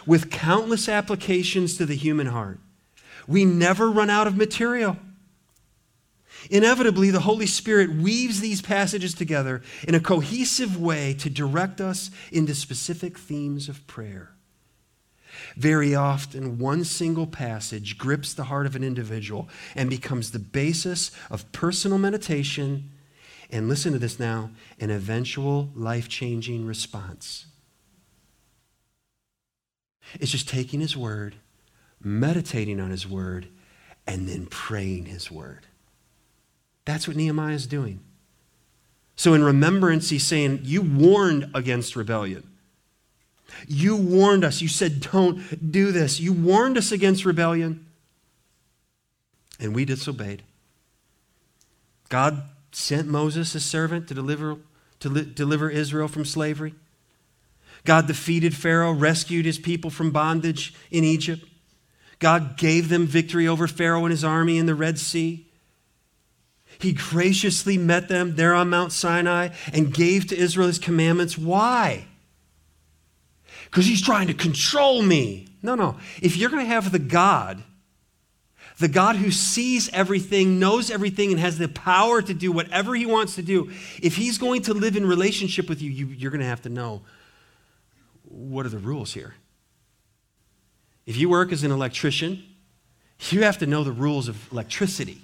with countless applications to the human heart, we never run out of material. Inevitably, the Holy Spirit weaves these passages together in a cohesive way to direct us into specific themes of prayer. Very often, one single passage grips the heart of an individual and becomes the basis of personal meditation and, listen to this now, an eventual life-changing response. It's just taking His Word, meditating on His Word, and then praying His Word. That's what Nehemiah is doing. So in remembrance, he's saying, you warned against rebellion. You warned us. You said, don't do this. You warned us against rebellion, and we disobeyed. God sent Moses, His servant, to deliver Israel from slavery. God defeated Pharaoh, rescued His people from bondage in Egypt. God gave them victory over Pharaoh and his army in the Red Sea. He graciously met them there on Mount Sinai and gave to Israel His commandments. Why? Because he's trying to control me. No. If you're going to have the God who sees everything, knows everything, and has the power to do whatever He wants to do, if He's going to live in relationship with you, you're going to have to know, what are the rules here? If you work as an electrician, you have to know the rules of electricity.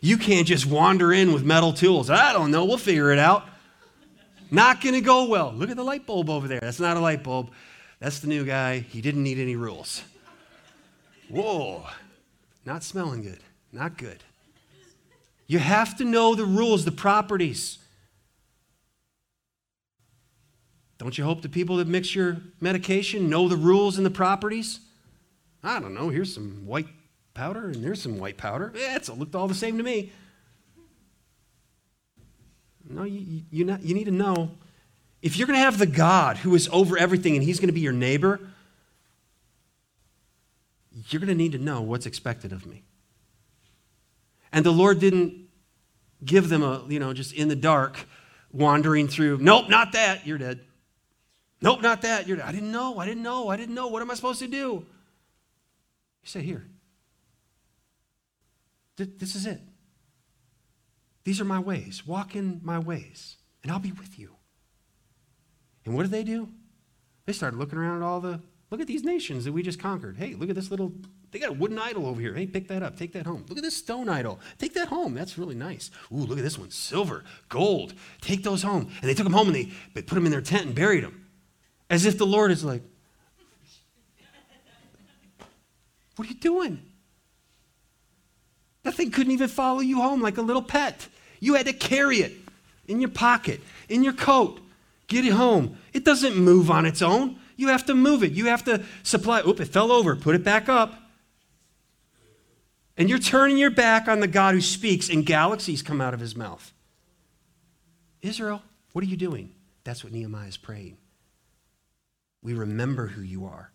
You can't just wander in with metal tools. I don't know, we'll figure it out. Not going to go well. Look at the light bulb over there. That's not a light bulb. That's the new guy. He didn't need any rules. Whoa. Not smelling good. Not good. You have to know the rules, the properties. Don't you hope the people that mix your medication know the rules and the properties? I don't know. Here's some white powder and there's some white powder. It looked all the same to me. No, you need to know. If you're going to have the God who is over everything and He's going to be your neighbor, you're going to need to know what's expected of me. And the Lord didn't give them a, just in the dark, wandering through, nope, not that, you're dead. Nope, not that, you're dead. I didn't know. What am I supposed to do? He said, here. This is it. These are my ways. Walk in my ways, and I'll be with you. And what did they do? They started looking around at look at these nations that we just conquered. Hey, look at this they got a wooden idol over here. Hey, pick that up. Take that home. Look at this stone idol. Take that home. That's really nice. Ooh, look at this one. Silver, gold. Take those home. And they took them home, and they put them in their tent and buried them. As if the Lord is like, what are you doing? That thing couldn't even follow you home like a little pet. You had to carry it in your pocket, in your coat, get it home. It doesn't move on its own. You have to move it. You have to supply. Oop, it fell over. Put it back up. And you're turning your back on the God who speaks, and galaxies come out of His mouth. Israel, what are you doing? That's what Nehemiah is praying. We remember who you are.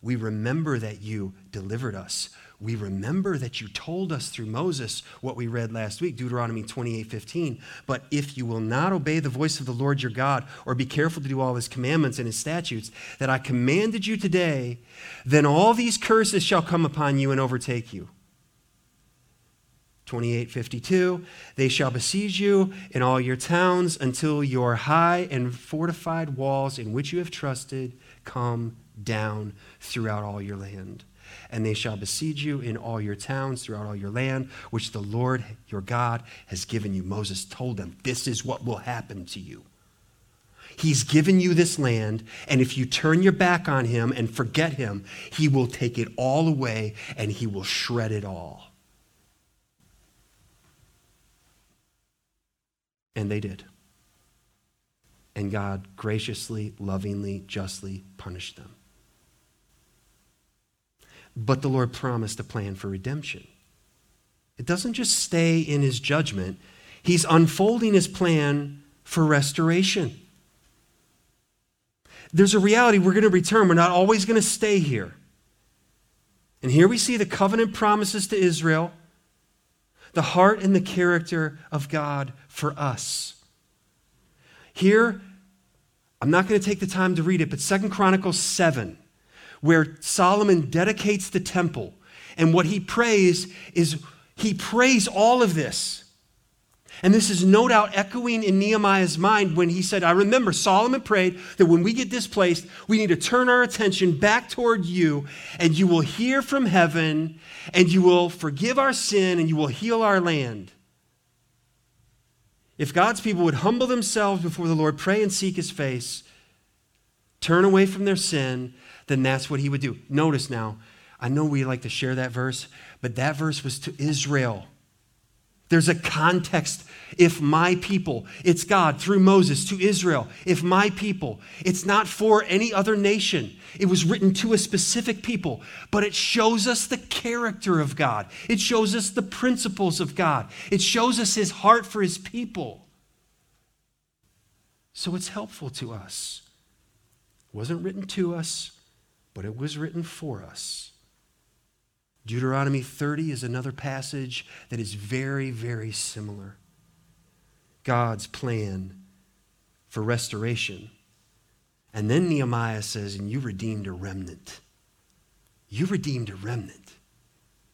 We remember that you delivered us. We remember that you told us through Moses what we read last week, Deuteronomy 28:15. But if you will not obey the voice of the Lord your God, or be careful to do all His commandments and His statutes that I commanded you today, then all these curses shall come upon you and overtake you. 28:52, they shall besiege you in all your towns until your high and fortified walls in which you have trusted come down throughout all your land. And they shall besiege you in all your towns throughout all your land, which the Lord your God has given you. Moses told them, this is what will happen to you. He's given you this land, and if you turn your back on Him and forget Him, He will take it all away, and He will shred it all. And they did. And God graciously, lovingly, justly punished them. But the Lord promised a plan for redemption. It doesn't just stay in his judgment. He's unfolding his plan for restoration. There's a reality we're going to return. We're not always going to stay here. And here we see the covenant promises to Israel, the heart and the character of God for us. Here, I'm not going to take the time to read it, but 2 Chronicles 7, where Solomon dedicates the temple. And what he prays is, he prays all of this. And this is no doubt echoing in Nehemiah's mind when he said, I remember Solomon prayed that when we get displaced, we need to turn our attention back toward you, and you will hear from heaven, and you will forgive our sin, and you will heal our land. If God's people would humble themselves before the Lord, pray and seek his face, turn away from their sin, then that's what he would do. Notice now, I know we like to share that verse, but that verse was to Israel. There's a context. If my people, it's God through Moses to Israel. If my people, it's not for any other nation. It was written to a specific people, but it shows us the character of God. It shows us the principles of God. It shows us his heart for his people. So it's helpful to us. It wasn't written to us, but it was written for us. Deuteronomy 30 is another passage that is very, very similar. God's plan for restoration. And then Nehemiah says, and you redeemed a remnant. You redeemed a remnant.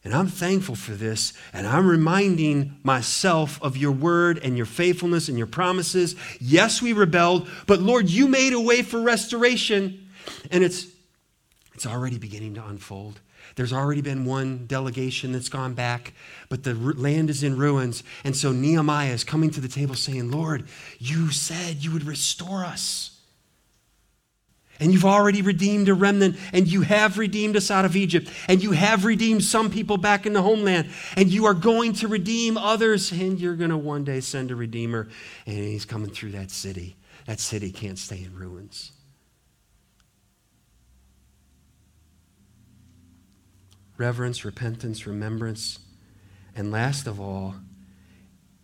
And I'm thankful for this, and I'm reminding myself of your word and your faithfulness and your promises. Yes, we rebelled, but Lord, you made a way for restoration. And it's already beginning to unfold. There's already been one delegation that's gone back, but the land is in ruins. And so Nehemiah is coming to the table saying, Lord, you said you would restore us. And you've already redeemed a remnant, and you have redeemed us out of Egypt, and you have redeemed some people back in the homeland, and you are going to redeem others, and you're going to one day send a redeemer, and he's coming through that city. That city can't stay in ruins. Reverence, repentance, remembrance, and last of all,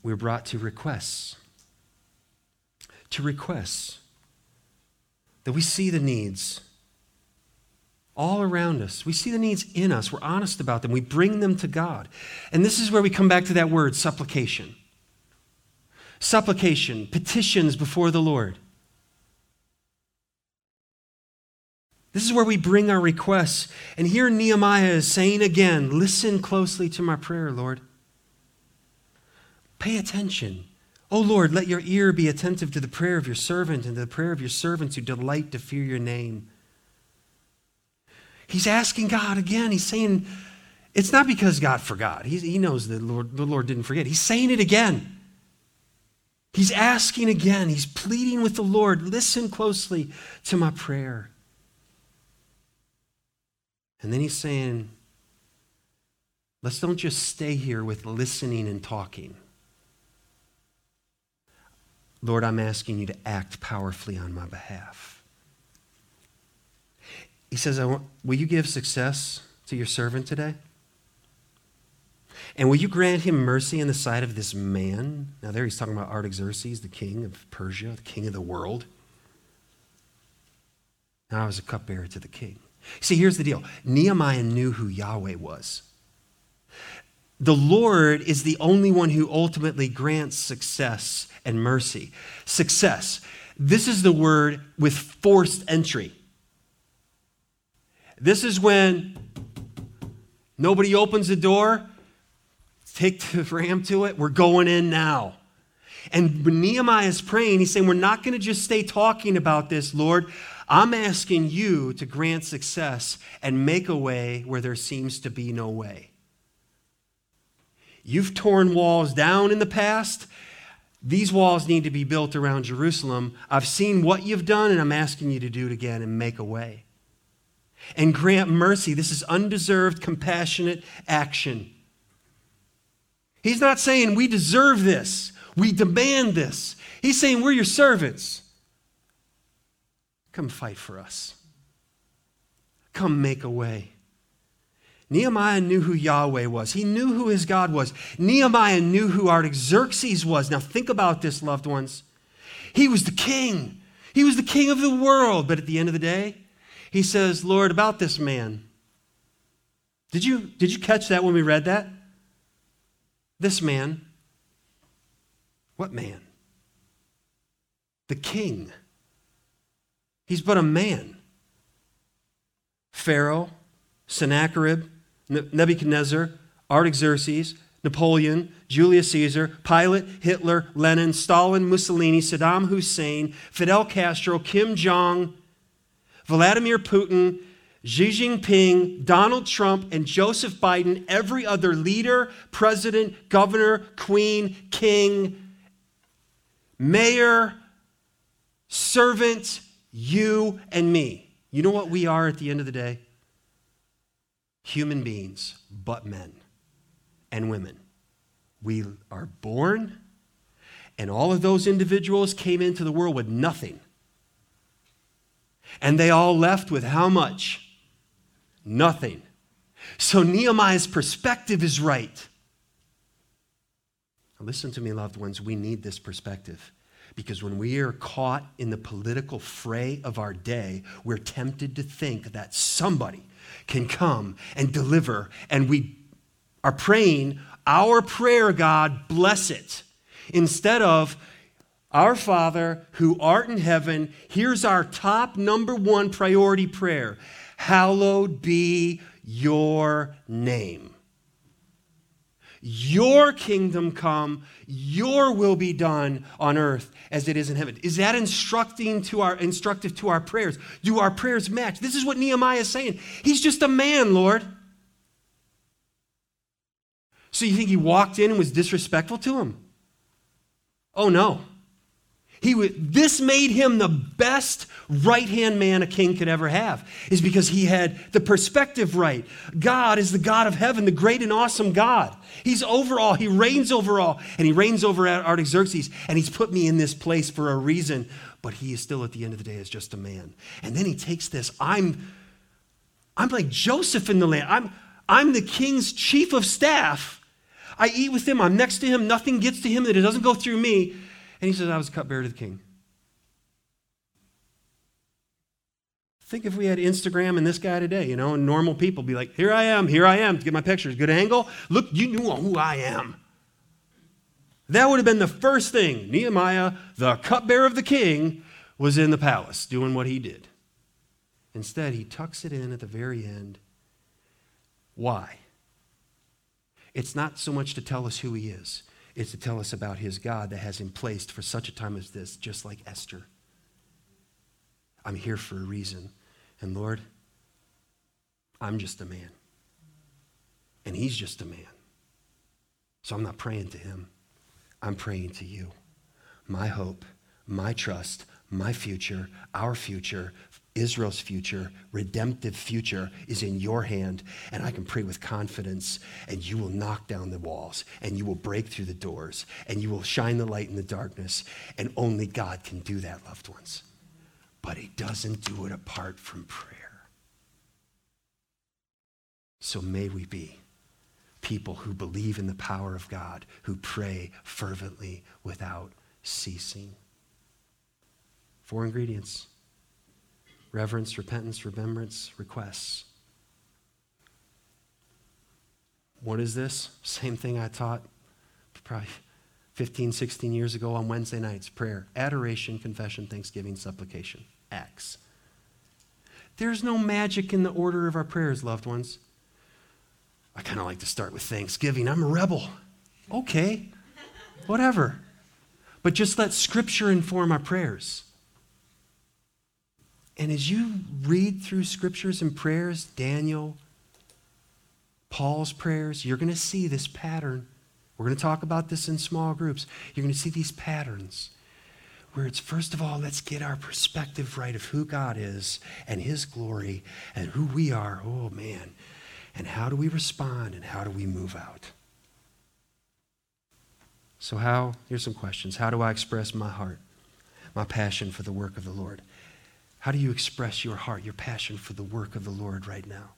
we're brought to requests. To requests that we see the needs all around us. We see the needs in us. We're honest about them. We bring them to God. And this is where we come back to that word, supplication. Supplication, petitions before the Lord. This is where we bring our requests. And here Nehemiah is saying again, listen closely to my prayer, Lord. Pay attention. Oh, Lord, let your ear be attentive to the prayer of your servant and to the prayer of your servants who delight to fear your name. He's asking God again. He's saying, it's not because God forgot. He knows the Lord didn't forget. He's saying it again. He's asking again. He's pleading with the Lord. Listen closely to my prayer. And then he's saying, let's don't just stay here with listening and talking. Lord, I'm asking you to act powerfully on my behalf. He says, will you give success to your servant today? And will you grant him mercy in the sight of this man? Now there he's talking about Artaxerxes, the king of Persia, the king of the world. Now I was a cupbearer to the king. See, here's the deal. Nehemiah knew who Yahweh was. The Lord is the only one who ultimately grants success and mercy. Success. This is the word with forced entry. This is when nobody opens the door, take the ram to it, we're going in now. And when Nehemiah is praying, he's saying, we're not going to just stay talking about this, Lord. I'm asking you to grant success and make a way where there seems to be no way. You've torn walls down in the past. These walls need to be built around Jerusalem. I've seen what you've done, and I'm asking you to do it again and make a way. And grant mercy. This is undeserved, compassionate action. He's not saying we deserve this. We demand this. He's saying, we're your servants. Come fight for us. Come make a way. Nehemiah knew who Yahweh was. He knew who his God was. Nehemiah knew who Artaxerxes was. Now think about this, loved ones. He was the king. He was the king of the world. But at the end of the day, he says, Lord, about this man. Did you catch that when we read that? This man. What man? The king. He's but a man. Pharaoh, Sennacherib, Nebuchadnezzar, Artaxerxes, Napoleon, Julius Caesar, Pilate, Hitler, Lenin, Stalin, Mussolini, Saddam Hussein, Fidel Castro, Kim Jong, Vladimir Putin, Xi Jinping, Donald Trump, and Joseph Biden, every other leader, president, governor, queen, king, mayor, servant, you and me. You know what we are at the end of the day? Human beings, but men and women. We are born, and all of those individuals came into the world with nothing. And they all left with how much? Nothing. So Nehemiah's perspective is right. Now listen to me, loved ones. We need this perspective because when we are caught in the political fray of our day, we're tempted to think that somebody can come and deliver, and we are praying, our prayer, God, bless it, instead of, our Father who art in heaven, here's our top number one priority prayer. Hallowed be your name. Your kingdom come, your will be done on earth as it is in heaven. Is that instructive to our prayers? Do our prayers match? This is what Nehemiah is saying. He's just a man, Lord. So you think he walked in and was disrespectful to him? Oh, no. This made him the best right-hand man a king could ever have, is because he had the perspective right. God is the God of heaven, the great and awesome God. He's over all. He reigns over all, and he reigns over Artaxerxes, and he's put me in this place for a reason, but he is still, at the end of the day, is just a man. And then he takes this, I'm like Joseph in the land. I'm the king's chief of staff. I eat with him. I'm next to him. Nothing gets to him that it doesn't go through me. And he says, I was a cupbearer to the king. Think if we had Instagram and this guy today, you know, and normal people be like, here I am, to get my pictures, good angle. Look, you knew who I am. That would have been the first thing. Nehemiah, the cupbearer of the king, was in the palace doing what he did. Instead, he tucks it in at the very end. Why? It's not so much to tell us who he is. It's to tell us about his God that has him placed for such a time as this, just like Esther. I'm here for a reason. And Lord, I'm just a man. And he's just a man. So I'm not praying to him. I'm praying to you. My hope, my trust, my future, our future, Israel's future, redemptive future is in your hand, and I can pray with confidence, and you will knock down the walls, and you will break through the doors, and you will shine the light in the darkness, and only God can do that, loved ones. But he doesn't do it apart from prayer. So may we be people who believe in the power of God, who pray fervently without ceasing. 4 ingredients. Reverence, repentance, remembrance, requests. What is this? Same thing I taught probably 15, 16 years ago on Wednesday nights. Prayer, adoration, confession, thanksgiving, supplication, acts. There's no magic in the order of our prayers, loved ones. I kind of like to start with thanksgiving. I'm a rebel. Okay, whatever. But just let Scripture inform our prayers. And as you read through scriptures and prayers, Daniel, Paul's prayers, you're going to see this pattern. We're going to talk about this in small groups. You're going to see these patterns where it's, first of all, let's get our perspective right of who God is and his glory and who we are. Oh, man. And how do we respond and how do we move out? So here's some questions. How do I express my heart, my passion for the work of the Lord? How do you express your heart, your passion for the work of the Lord right now?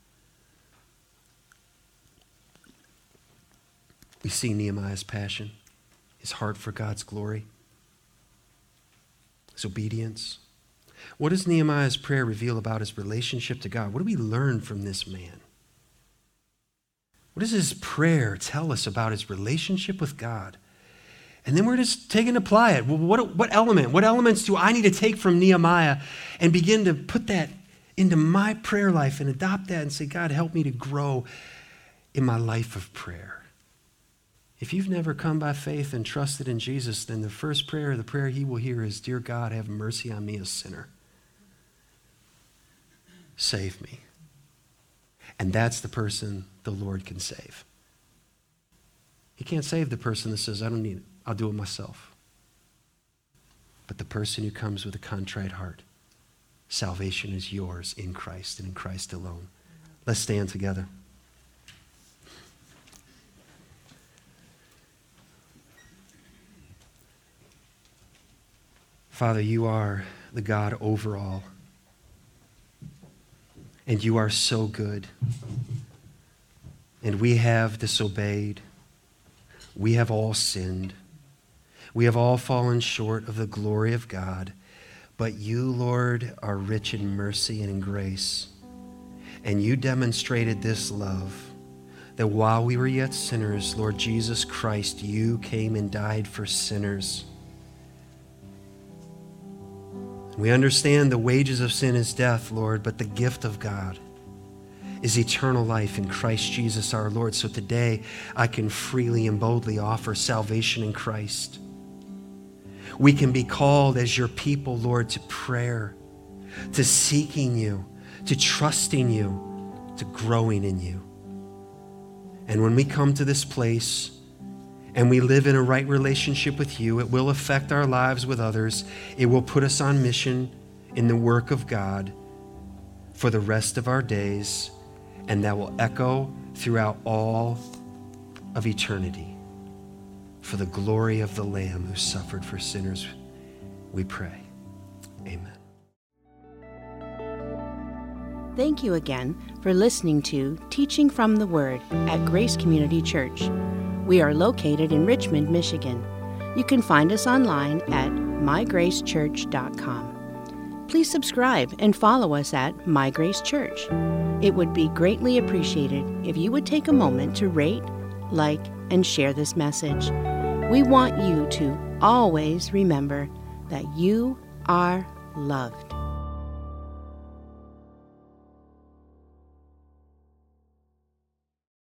We see Nehemiah's passion, his heart for God's glory, his obedience. What does Nehemiah's prayer reveal about his relationship to God? What do we learn from this man? What does his prayer tell us about his relationship with God? And then we're just taking to apply it. Well, what elements do I need to take from Nehemiah and begin to put that into my prayer life and adopt that and say, God, help me to grow in my life of prayer. If you've never come by faith and trusted in Jesus, then the first prayer, the prayer he will hear is, Dear God, have mercy on me, a sinner. Save me. And that's the person the Lord can save. He can't save the person that says, I don't need it. I'll do it myself. But the person who comes with a contrite heart, salvation is yours in Christ and in Christ alone. Let's stand together. Father, you are the God over all, and you are so good, and we have disobeyed. We have all sinned. We have all fallen short of the glory of God, but you, Lord, are rich in mercy and in grace, and you demonstrated this love, that while we were yet sinners, Lord Jesus Christ, you came and died for sinners. We understand the wages of sin is death, Lord, but the gift of God is eternal life in Christ Jesus our Lord. So today, I can freely and boldly offer salvation in Christ. We can be called as your people, Lord, to prayer, to seeking you, to trusting you, to growing in you. And when we come to this place, and we live in a right relationship with you, it will affect our lives with others. It will put us on mission in the work of God for the rest of our days, and that will echo throughout all of eternity. For the glory of the Lamb who suffered for sinners, we pray. Amen. Thank you again for listening to Teaching from the Word at Grace Community Church. We are located in Richmond, Michigan. You can find us online at mygracechurch.com. Please subscribe and follow us at My Grace Church. It would be greatly appreciated if you would take a moment to rate, like, and share this message. We want you to always remember that you are loved.